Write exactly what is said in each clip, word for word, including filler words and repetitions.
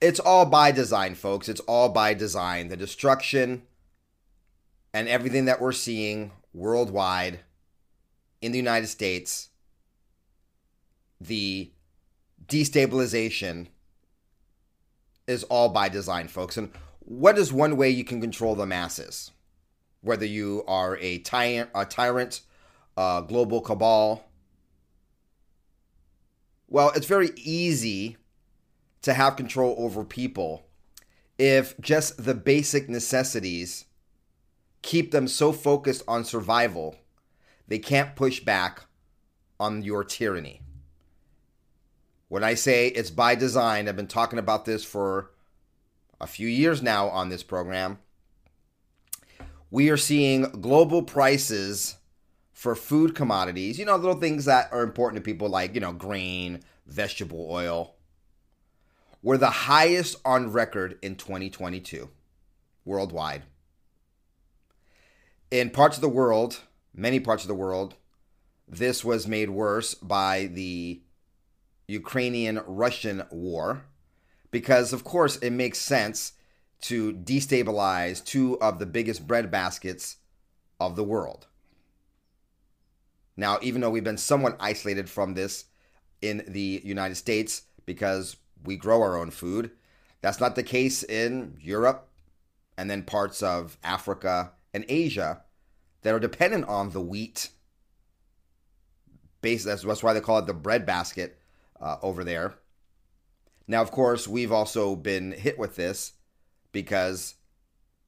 It's all by design, folks. It's all by design. The destruction and everything that we're seeing worldwide in the United States, the destabilization is all by design, folks. And what is one way you can control the masses? Whether you are a tyrant, a tyrant, a global cabal, well, it's very easy to have control over people if just the basic necessities keep them so focused on survival they can't push back on your tyranny. When I say it's by design, I've been talking about this for a few years now on this program. We are seeing global prices for food commodities, you know, little things that are important to people like, you know, grain, vegetable oil, were the highest on record in twenty twenty-two worldwide. In parts of the world, many parts of the world, this was made worse by the Ukrainian-Russian war because, of course, it makes sense to destabilize two of the biggest breadbaskets of the world. Now, even though we've been somewhat isolated from this in the United States because we grow our own food. That's not the case in Europe and then parts of Africa and Asia that are dependent on the wheat. Basically, that's why they call it the breadbasket uh, over there. Now, of course, we've also been hit with this because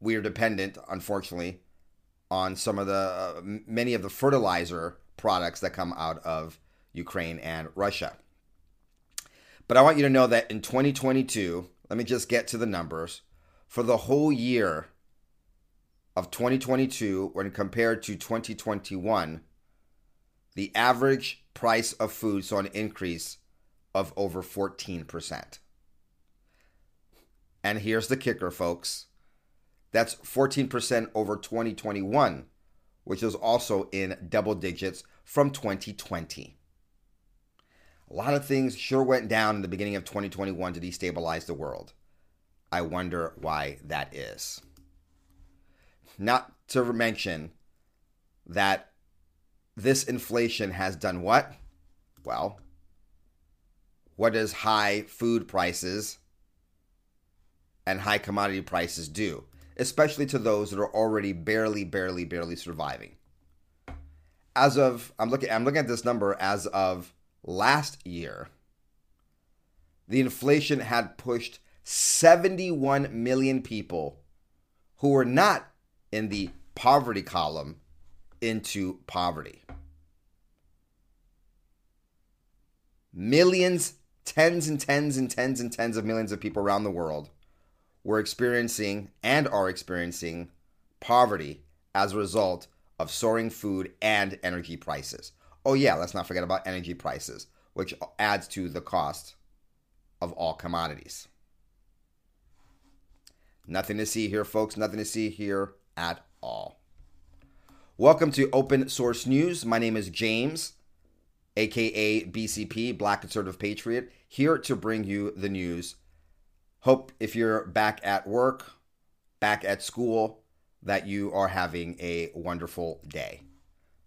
we are dependent, unfortunately, on some of the uh, many of the fertilizer products that come out of Ukraine and Russia. But I want you to know that in twenty twenty-two, let me just get to the numbers. For the whole year of twenty twenty-two, when compared to twenty twenty-one, the average price of food saw an increase of over fourteen percent. And here's the kicker, folks. That's fourteen percent over twenty twenty-one, which is also in double digits from twenty twenty. A lot of things sure went down in the beginning of twenty twenty-one to destabilize the world. I wonder why that is. Not to mention that this inflation has done what? Well, what does high food prices and high commodity prices do? Especially to those that are already barely, barely, barely surviving. As of, I'm looking, I'm looking at this number as of last year, the inflation had pushed seventy-one million people who were not in the poverty column into poverty. Millions, tens and tens and tens and tens of millions of people around the world were experiencing and are experiencing poverty as a result of soaring food and energy prices. Oh yeah, let's not forget about energy prices, which adds to the cost of all commodities. Nothing to see here, folks. Nothing to see here at all. Welcome to Open Source News. My name is James, aka B C P, Black Conservative Patriot, here to bring you the news. Hope if you're back at work, back at school, that you are having a wonderful day.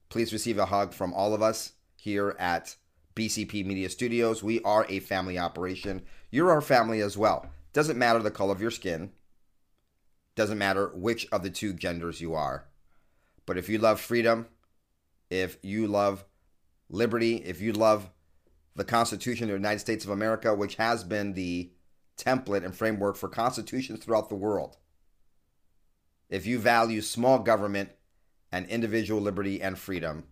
Please receive a hug from all of us here at B C P Media Studios. We are a family operation. You're our family as well. Doesn't matter the color of your skin. Doesn't matter which of the two genders you are. But if you love freedom, if you love liberty, if you love the Constitution of the United States of America, which has been the template and framework for constitutions throughout the world. If you value small government and individual liberty and freedom,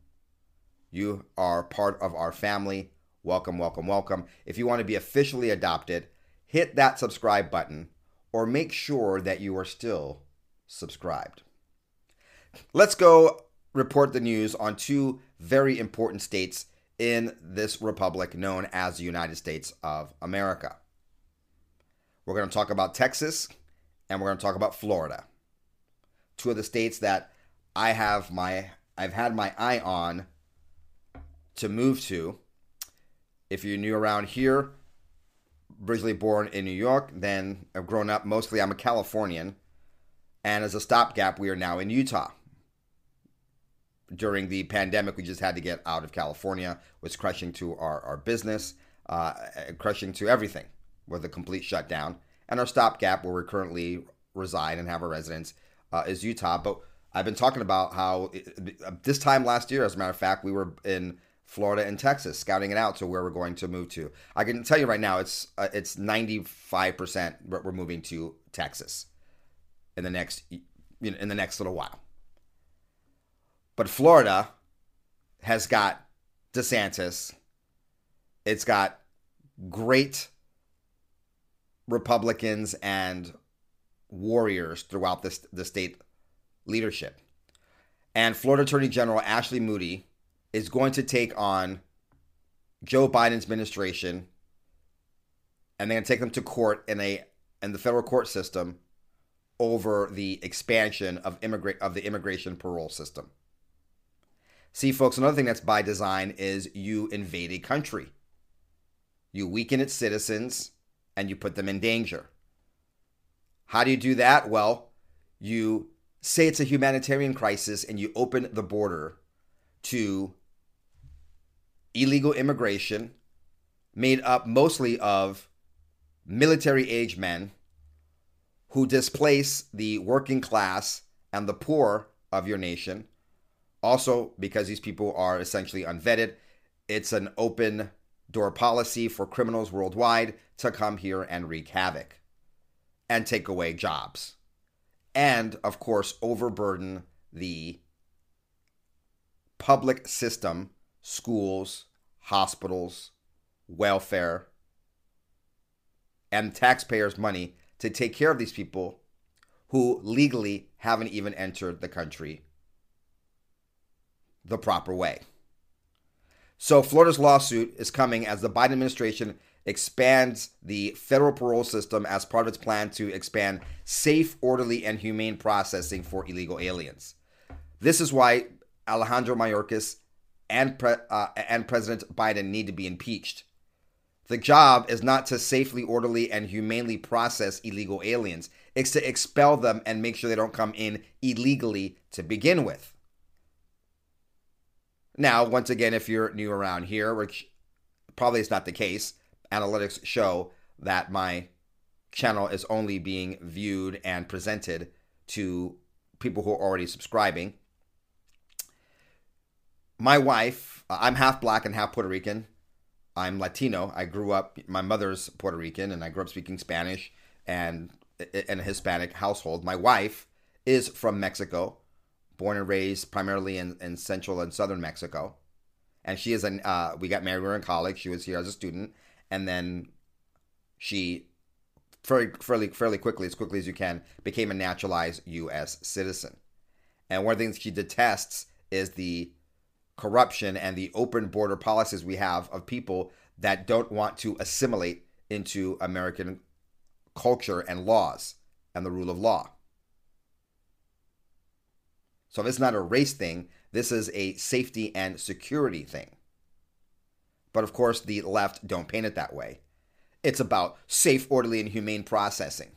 you are part of our family. Welcome, welcome, welcome. If you want to be officially adopted, hit that subscribe button or make sure that you are still subscribed. Let's go report the news on two very important states in this republic known as the United States of America. We're going to talk about Texas and we're going to talk about Florida. Two of the states that I have my, I've had my eye on to move to. If you're new around here, originally born in New York, then I've grown up mostly, I'm a Californian, and as a stopgap, we are now in Utah. During the pandemic, we just had to get out of California. It was crushing to our, our business, uh, crushing to everything with a complete shutdown. And our stopgap, where we currently reside and have a residence, uh, is Utah. But I've been talking about how it, this time last year, as a matter of fact, we were in Florida and Texas, scouting it out to where we're going to move to. I can tell you right now, it's uh, it's ninety-five percent we're moving to Texas in the next you know, in the next little while. But Florida has got DeSantis. It's got great Republicans and warriors throughout this the state leadership, and Florida Attorney General Ashley Moody is going to take on Joe Biden's administration, and they're going to take them to court in a in the federal court system over the expansion of immigrant of the immigration parole system. See, folks, another thing that's by design is you invade a country, you weaken its citizens, and you put them in danger. How do you do that? Well, you say it's a humanitarian crisis, and you open the border to illegal immigration made up mostly of military-age men who displace the working class and the poor of your nation. Also, because these people are essentially unvetted, it's an open door policy for criminals worldwide to come here and wreak havoc and take away jobs. And, of course, overburden the public system, schools, hospitals, welfare, and taxpayers' money to take care of these people who legally haven't even entered the country the proper way. So Florida's lawsuit is coming as the Biden administration expands the federal parole system as part of its plan to expand safe, orderly, and humane processing for illegal aliens. This is why Alejandro Mayorkas and, Pre- uh, and President Biden need to be impeached. The job is not to safely, orderly, and humanely process illegal aliens. It's to expel them and make sure they don't come in illegally to begin with. Now, once again, if you're new around here, which probably is not the case, analytics show that my channel is only being viewed and presented to people who are already subscribing. My wife, I'm half black and half Puerto Rican. I'm Latino. I grew up, my mother's Puerto Rican, and I grew up speaking Spanish and in a Hispanic household. My wife is from Mexico, born and raised primarily in, in central and southern Mexico. And she is, an, uh, we got married, we were in college. She was here as a student. And then she, fairly, fairly, fairly quickly, as quickly as you can, became a naturalized U S citizen. And one of the things she detests is the corruption and the open border policies we have of people that don't want to assimilate into American culture and laws and the rule of law. So this is not a race thing. This is a safety and security thing. But of course, the left don't paint it that way. It's about safe, orderly, and humane processing.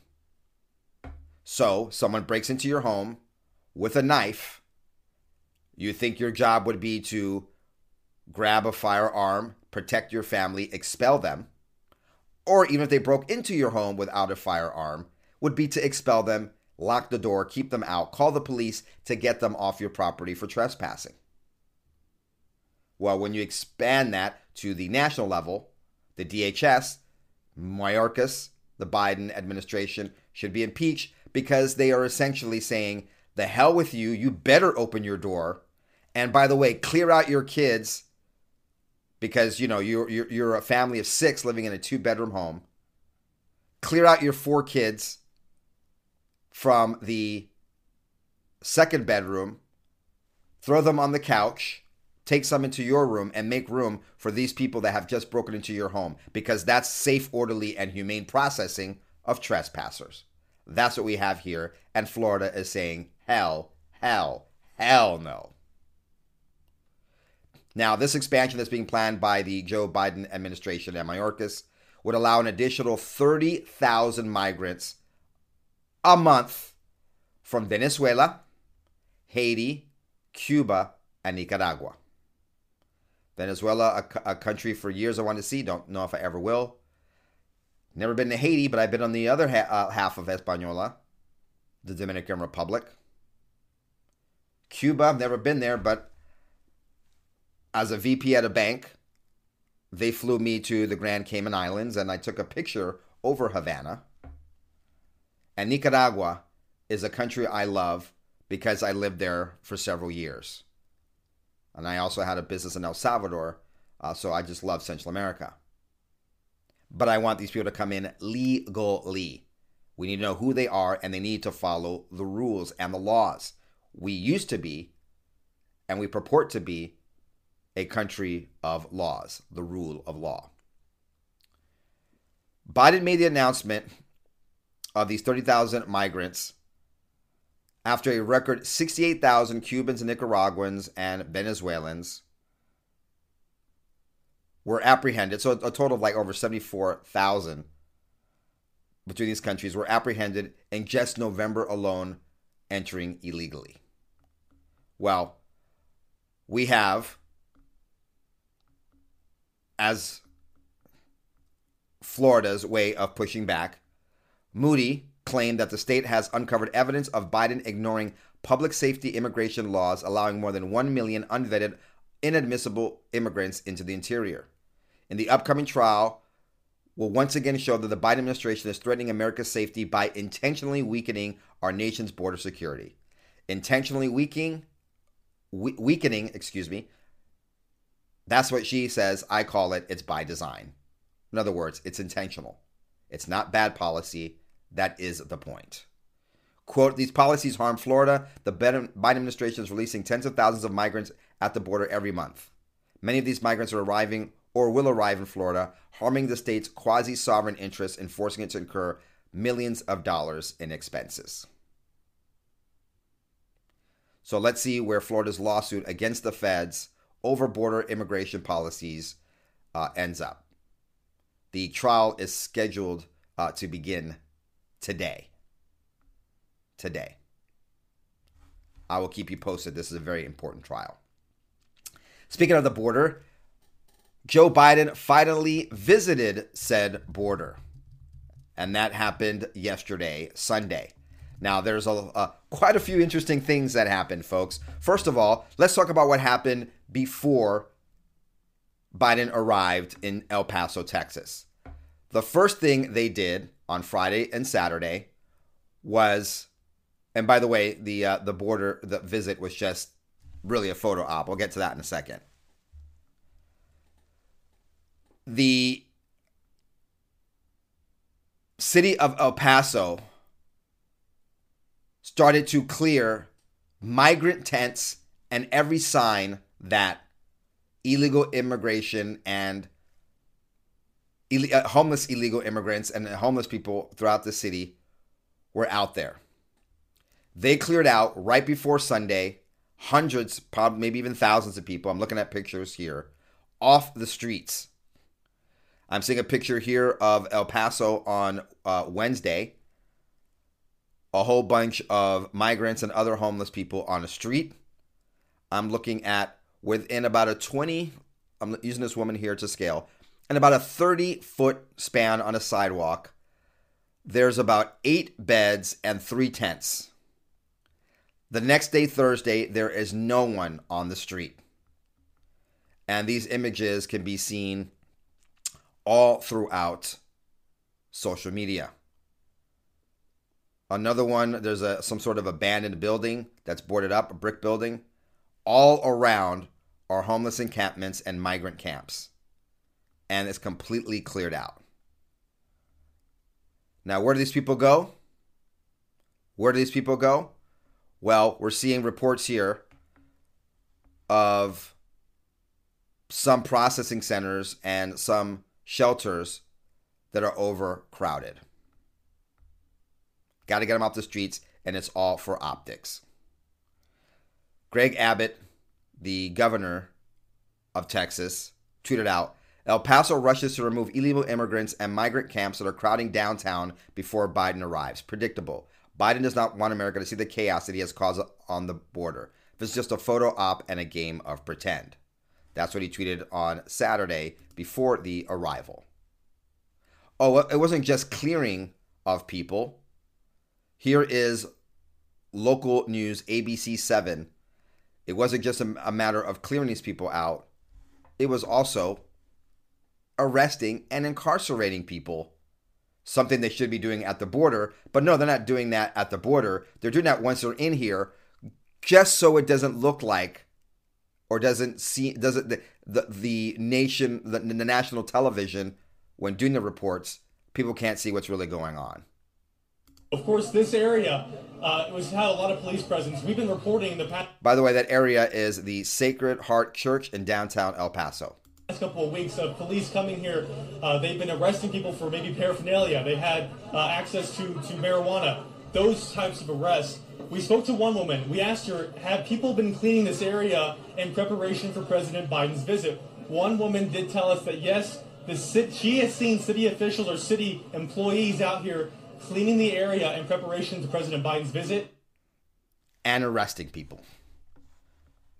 So someone breaks into your home with a knife. You think your job would be to grab a firearm, protect your family, expel them, or even if they broke into your home without a firearm, would be to expel them, lock the door, keep them out, call the police to get them off your property for trespassing. Well, when you expand that to the national level, the D H S, Mayorkas, the Biden administration should be impeached because they are essentially saying, the hell with you, you better open your door. And by the way, clear out your kids because, you know, you're, you're, you're a family of six living in a two-bedroom home. Clear out your four kids from the second bedroom, throw them on the couch, take some into your room, and make room for these people that have just broken into your home because that's safe, orderly, and humane processing of trespassers. That's what we have here, and Florida is saying, hell, hell, hell no. Now, this expansion that's being planned by the Joe Biden administration and Mayorkas would allow an additional thirty thousand migrants a month from Venezuela, Haiti, Cuba, and Nicaragua. Venezuela, a, a country for years I wanted to see. Don't know if I ever will. Never been to Haiti, but I've been on the other ha uh, half of Hispaniola, the Dominican Republic. Cuba, I've never been there, but as a V P at a bank, they flew me to the Grand Cayman Islands, and I took a picture over Havana. And Nicaragua is a country I love because I lived there for several years. And I also had a business in El Salvador, uh, so I just love Central America. But I want these people to come in legally. We need to know who they are, and they need to follow the rules and the laws. We used to be, and we purport to be, a country of laws, the rule of law. Biden made the announcement of these thirty thousand migrants after a record sixty-eight thousand Cubans and Nicaraguans and Venezuelans were apprehended. So a total of like over seventy-four thousand between these countries were apprehended in just November alone, entering illegally. Well, we have, as Florida's way of pushing back, Moody claimed that the state has uncovered evidence of Biden ignoring public safety immigration laws, allowing more than one million unvetted, inadmissible immigrants into the interior. In the upcoming trial, will once again show that the Biden administration is threatening America's safety by intentionally weakening our nation's border security. Intentionally weakening, we weakening, excuse me, that's what she says. I call it, it's by design. In other words, it's intentional. It's not bad policy. That is the point. Quote, these policies harm Florida. The Biden administration is releasing tens of thousands of migrants at the border every month. Many of these migrants are arriving or will arrive in Florida, harming the state's quasi-sovereign interests and forcing it to incur millions of dollars in expenses. So let's see where Florida's lawsuit against the feds over border immigration policies uh, ends up. The trial is scheduled uh, to begin today. Today. I will keep you posted. This is a very important trial. Speaking of the border, Joe Biden finally visited said border. And that happened yesterday, Sunday. Now, there's a, a, quite a few interesting things that happened, folks. First of all, let's talk about what happened before Biden arrived in El Paso, Texas. The first thing they did on Friday and Saturday was, and by the way, the uh, the border the visit was just really a photo op. We'll get to that in a second. The city of El Paso started to clear migrant tents and every sign that illegal immigration and Ill- uh, homeless illegal immigrants and homeless people throughout the city were out there. They cleared out right before Sunday, hundreds, probably maybe even thousands of people, I'm looking at pictures here, off the streets. I'm seeing a picture here of El Paso on uh, Wednesday. A whole bunch of migrants and other homeless people on a street. I'm looking at within about a twenty, I'm using this woman here to scale, and about a thirty foot span on a sidewalk. There's about eight beds and three tents. The next day, Thursday, there is no one on the street. And these images can be seen all throughout social media. Another one, there's a some sort of abandoned building that's boarded up, a brick building. All around are homeless encampments and migrant camps. And it's completely cleared out. Now, where do these people go? Where do these people go? Well, we're seeing reports here of some processing centers and some shelters that are overcrowded. Got to get them off the streets, and it's all for optics. Greg Abbott, the governor of Texas, tweeted out, El Paso rushes to remove illegal immigrants and migrant camps that are crowding downtown before Biden arrives. Predictable. Biden does not want America to see the chaos that he has caused on the border. This is just a photo op and a game of pretend. That's what he tweeted on Saturday before the arrival. Oh, it wasn't just clearing of people. Here is local news, A B C seven. It wasn't just a, a matter of clearing these people out. It was also arresting and incarcerating people, something they should be doing at the border. But no, they're not doing that at the border. They're doing that once they're in here, just so it doesn't look like, or doesn't see, doesn't the the, the nation, the, the national television, when doing the reports, people can't see what's really going on. Of course, this area uh, was had a lot of police presence. We've been reporting in the past. By the way, that area is the Sacred Heart Church in downtown El Paso. Last couple of weeks of police coming here, uh, they've been arresting people for maybe paraphernalia. They had uh, access to, to marijuana, those types of arrests. We spoke to one woman. We asked her, have people been cleaning this area in preparation for President Biden's visit? One woman did tell us that, yes, the city, she has seen city officials or city employees out here cleaning the area in preparation to President Biden's visit. And arresting people.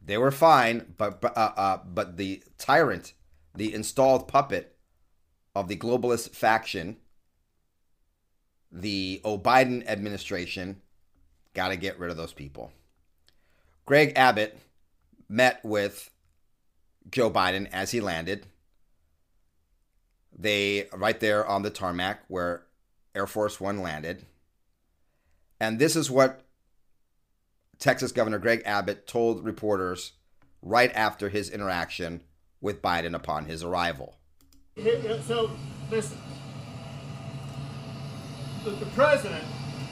They were fine, but but, uh, uh, but the tyrant, the installed puppet of the globalist faction, the O'Biden administration, got to get rid of those people. Greg Abbott met with Joe Biden as he landed. They, right there on the tarmac where Air Force One landed. And this is what Texas Governor Greg Abbott told reporters right after his interaction with Biden upon his arrival. So, listen, the president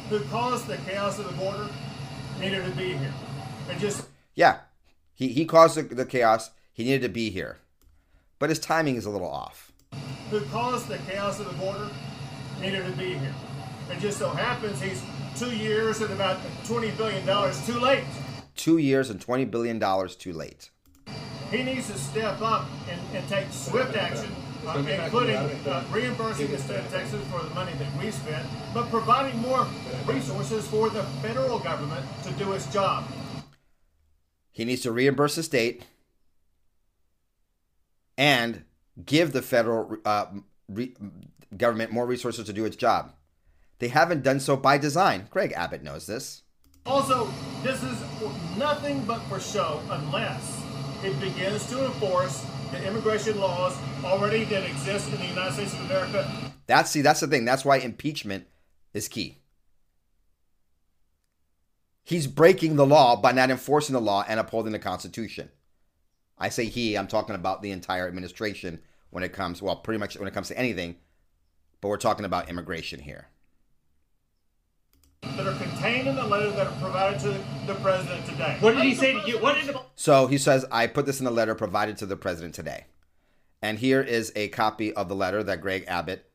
who caused the chaos at the border needed to be here. And just yeah, he, he caused the, the chaos. He needed to be here. But his timing is a little off. Who caused the chaos at the border needed to be here. It just so happens he's two years and about twenty billion dollars too late. Two years and twenty billion dollars too late. He needs to step up and, and take swift action, uh, including uh, reimbursing the state of Texas for the money that we spent, but providing more resources for the federal government to do its job. He needs to reimburse the state and give the federal uh, re- government more resources to do its job. They haven't done so by design. Greg Abbott knows this. Also, this is nothing but for show unless it begins to enforce the immigration laws already that exist in the United States of America. That's, see, that's the thing. That's why impeachment is key. He's breaking the law by not enforcing the law and upholding the Constitution. I say he, I'm talking about the entire administration when it comes, well, pretty much when it comes to anything, but we're talking about immigration here. That are contained in the letter that are provided to the president today. What did he say to you? What did the- so he says, I put this in the letter provided to the president today. And here is a copy of the letter that Greg Abbott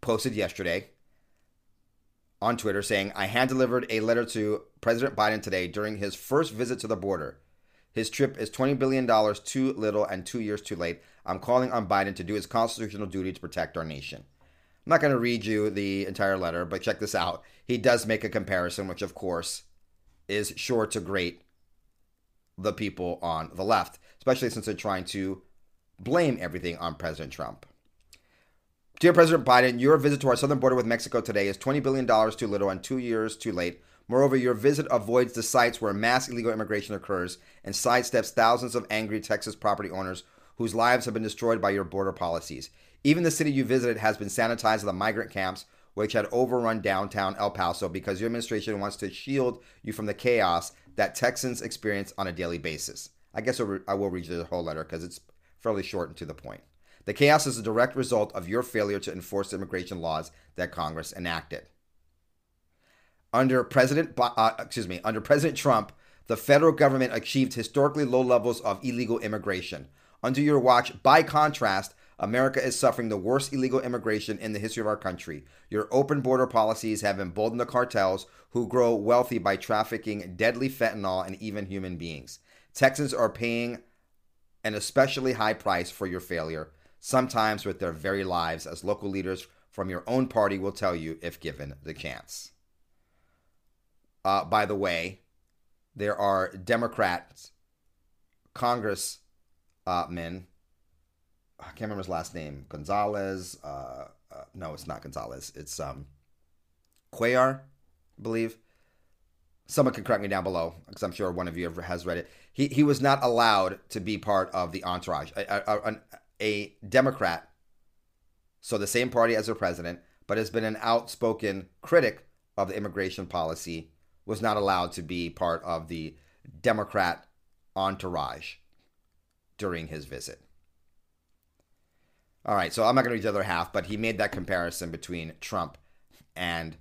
posted yesterday on Twitter saying, I hand delivered a letter to President Biden today during his first visit to the border. His trip is twenty billion dollars too little and two years too late. I'm calling on Biden to do his constitutional duty to protect our nation. I'm not going to read you the entire letter, but check this out. He does make a comparison, which, of course, is sure to grate the people on the left, especially since they're trying to blame everything on President Trump. Dear President Biden, your visit to our southern border with Mexico today is twenty billion dollars too little and two years too late. Moreover, your visit avoids the sites where mass illegal immigration occurs and sidesteps thousands of angry Texas property owners whose lives have been destroyed by your border policies. Even the city you visited has been sanitized with the migrant camps, which had overrun downtown El Paso because your administration wants to shield you from the chaos that Texans experience on a daily basis. I guess I will read you the whole letter because it's fairly short and to the point. The chaos is a direct result of your failure to enforce the immigration laws that Congress enacted. Under President, uh, excuse me, under President Trump, the federal government achieved historically low levels of illegal immigration. Under your watch, by contrast, America is suffering the worst illegal immigration in the history of our country. Your open border policies have emboldened the cartels who grow wealthy by trafficking deadly fentanyl and even human beings. Texans are paying an especially high price for your failure. sometimes with their very lives, as local leaders from your own party will tell you if given the chance. Uh, by the way, there are Democrats, Congressmen, uh, I can't remember his last name, Gonzalez, uh, uh, no, it's not Gonzalez, it's um, Cuellar, I believe. Someone can correct me down below, because I'm sure one of you has read it. He he was not allowed to be part of the entourage. A, a, a, a Democrat, so the same party as the president, but has been an outspoken critic of the immigration policy, was not allowed to be part of the Democrat entourage during his visit. All right, so I'm not going to read the other half, but he made that comparison between Trump and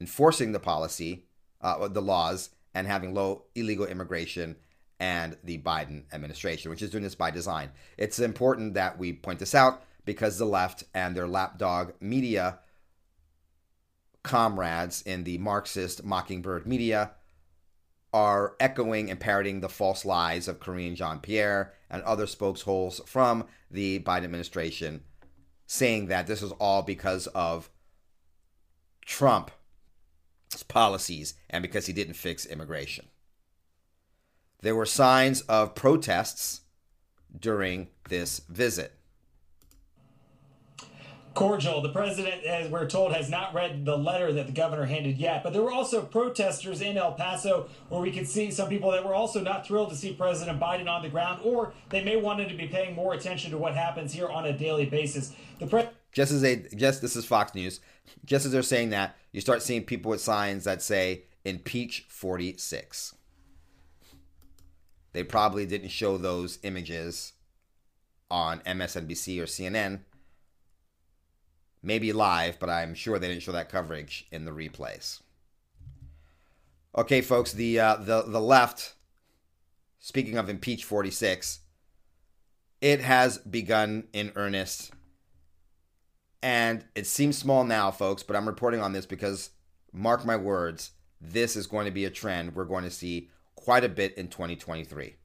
enforcing the policy, Uh, the laws, and having low illegal immigration, and the Biden administration, which is doing this by design. It's important that we point this out because the left and their lapdog media comrades in the Marxist mockingbird media are echoing and parroting the false lies of Corinne Jean Pierre and other spokesholes from the Biden administration, saying that this is all because of Trump. Policies and because he didn't fix immigration. There were signs of protests during this visit. Cordial. The president, as we're told, has not read the letter that the governor handed yet, but there were also protesters in El Paso where we could see some people that were also not thrilled to see President Biden on the ground, or they may wanted to be paying more attention to what happens here on a daily basis. The pre- Just as they, just this is Fox News, just as they're saying that, you start seeing people with signs that say, impeach forty-six. They probably didn't show those images on M S N B C or C N N. Maybe live, but I'm sure they didn't show that coverage in the replays. Okay, folks, the uh, the, the left, speaking of impeach forty-six, it has begun in earnest. And it seems small now, folks, but I'm reporting on this because, mark my words, this is going to be a trend we're going to see quite a bit in twenty twenty-three.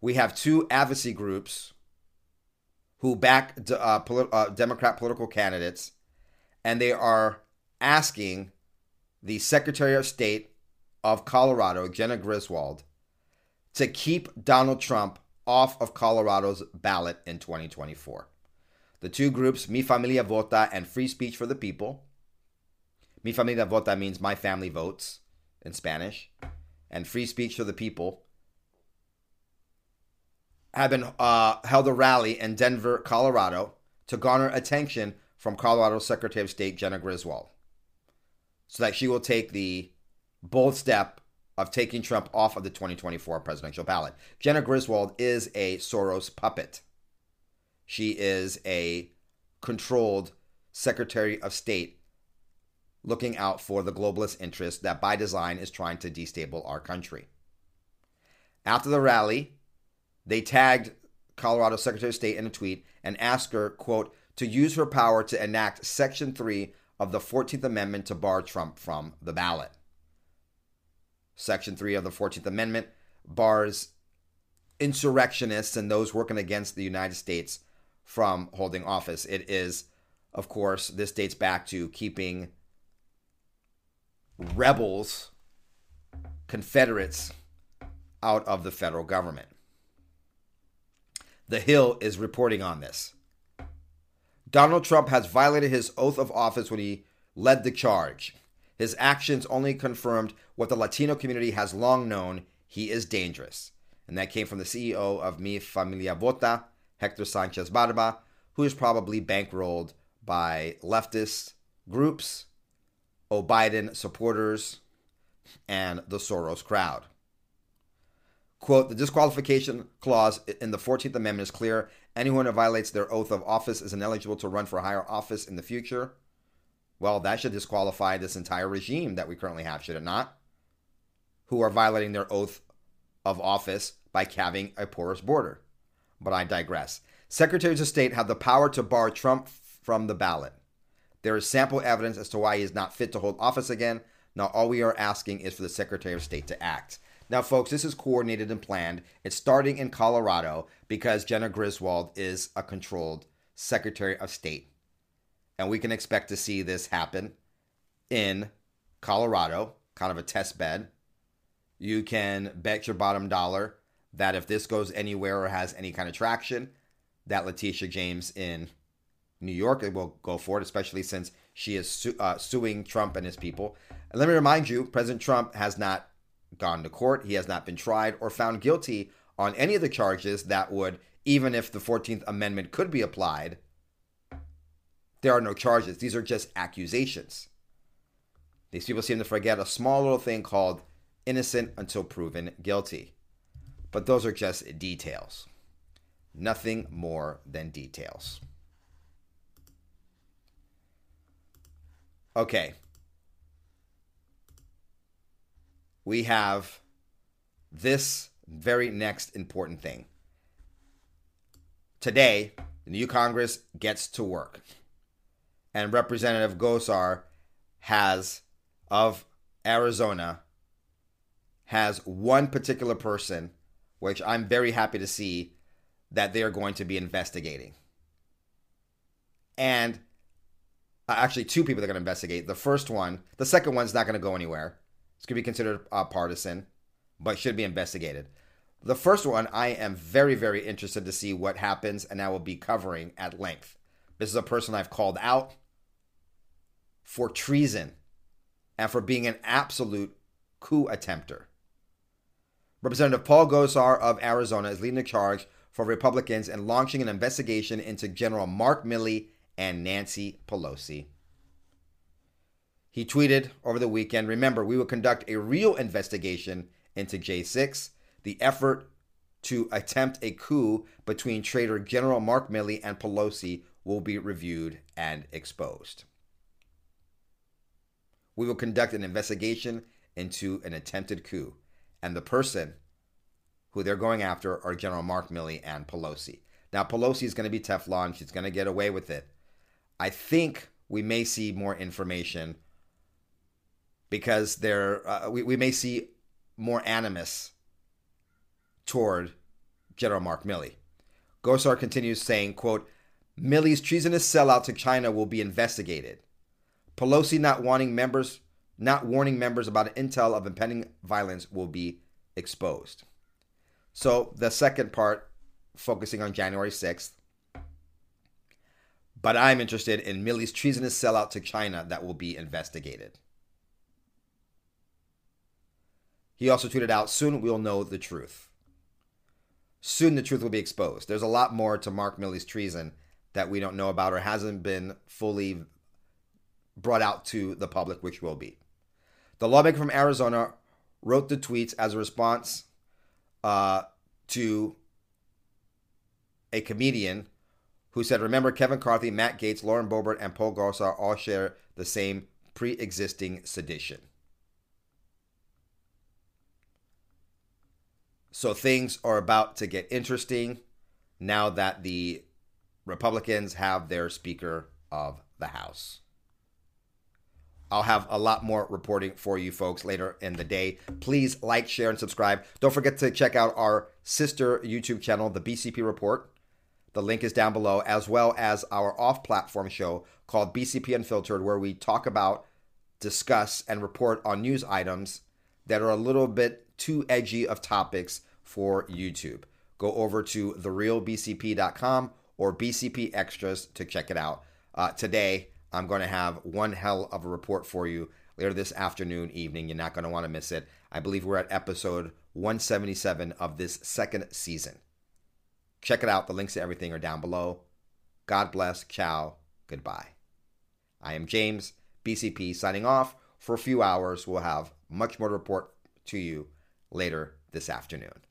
We have two advocacy groups who back uh, polit- uh, Democrat political candidates, and they are asking the Secretary of State of Colorado, Jenna Griswold, to keep Donald Trump off of Colorado's ballot in twenty twenty-four. The two groups, Mi Familia Vota and Free Speech for the People. Mi Familia Vota means My Family Votes in Spanish. And Free Speech for the People have been uh, held a rally in Denver, Colorado to garner attention from Colorado Secretary of State Jenna Griswold so that she will take the bold step of taking Trump off of the twenty twenty-four presidential ballot. Jenna Griswold is a Soros puppet. She is a controlled Secretary of State looking out for the globalist interest that by design is trying to destabilize our country. After the rally, they tagged Colorado Secretary of State in a tweet and asked her, quote, to use her power to enact Section three of the fourteenth Amendment to bar Trump from the ballot. Section three of the fourteenth Amendment bars insurrectionists and those working against the United States from holding office. It is, of course, this dates back to keeping rebels, Confederates, out of the federal government. The Hill is reporting on this. Donald Trump has violated his oath of office when he led the charge. His actions only confirmed what the Latino community has long known: he is dangerous. And that came from the C E O of Mi Familia Vota, Hector Sanchez Barba, who is probably bankrolled by leftist groups, O'Biden supporters, and the Soros crowd. Quote, the disqualification clause in the fourteenth Amendment is clear. Anyone who violates their oath of office is ineligible to run for higher office in the future. Well, that should disqualify this entire regime that we currently have, should it not? Who are violating their oath of office by having a porous border. But I digress. Secretaries of State have the power to bar Trump from the ballot. There is sample evidence as to why he is not fit to hold office again. Now all we are asking is for the Secretary of State to act. Now, folks, this is coordinated and planned. It's starting in Colorado because Jenna Griswold is a controlled Secretary of State. And we can expect to see this happen in Colorado, kind of a test bed. You can bet your bottom dollar that if this goes anywhere or has any kind of traction, that Letitia James in New York will go for it, especially since she is su- uh, suing Trump and his people. And let me remind you, President Trump has not gone to court. He has not been tried or found guilty on any of the charges that would, even if the fourteenth Amendment could be applied, there are no charges. These are just accusations. These people seem to forget a small little thing called innocent until proven guilty. But those are just details. Nothing more than details. Okay. We have this very next important thing. Today, the new Congress gets to work. And Representative Gosar has, of Arizona, has one particular person, which I'm very happy to see that they are going to be investigating. And uh, actually two people they're going to investigate. The first one, the second one's not going to go anywhere. It's going to be considered uh, partisan, but should be investigated. The first one, I am very, very interested to see what happens, and I will be covering at length. This is a person I've called out for treason and for being an absolute coup attempter. Representative Paul Gosar of Arizona is leading the charge for Republicans and launching an investigation into General Mark Milley and Nancy Pelosi. He tweeted over the weekend, remember, we will conduct a real investigation into J six, the effort to attempt a coup between traitor General Mark Milley and Pelosi will be reviewed and exposed. We will conduct an investigation into an attempted coup. And the person who they're going after are General Mark Milley and Pelosi. Now, Pelosi is going to be Teflon. She's going to get away with it. I think we may see more information because there, uh, we, we may see more animus toward General Mark Milley. Gosar continues saying, quote, Milley's treasonous sellout to China will be investigated. Pelosi not wanting members, not warning members about intel of impending violence will be exposed. So the second part, focusing on January sixth. But I'm interested in Milley's treasonous sellout to China that will be investigated. He also tweeted out, soon we'll know the truth. Soon the truth will be exposed. There's a lot more to Mark Milley's treason that we don't know about or hasn't been fully brought out to the public, which will be. The lawmaker from Arizona wrote the tweets as a response Uh, to a comedian who said, remember Kevin McCarthy, Matt Gaetz, Lauren Boebert, and Paul Gosar all share the same pre-existing sedition. So things are about to get interesting now that the Republicans have their Speaker of the House. I'll have a lot more reporting for you folks later in the day. Please like, share, and subscribe. Don't forget to check out our sister YouTube channel, the B C P Report. The link is down below, as well as our off-platform show called B C P Unfiltered, where we talk about, discuss, and report on news items that are a little bit too edgy of topics for YouTube. Go over to the real B C P dot com or B C P Extras to check it out. Uh, today, I'm going to have one hell of a report for you later this afternoon, evening. You're not going to want to miss it. I believe we're at episode one seventy-seven of this second season. Check it out. The links to everything are down below. God bless. Ciao. Goodbye. I am James, B C P, signing off for a few hours. We'll have much more to report to you later this afternoon.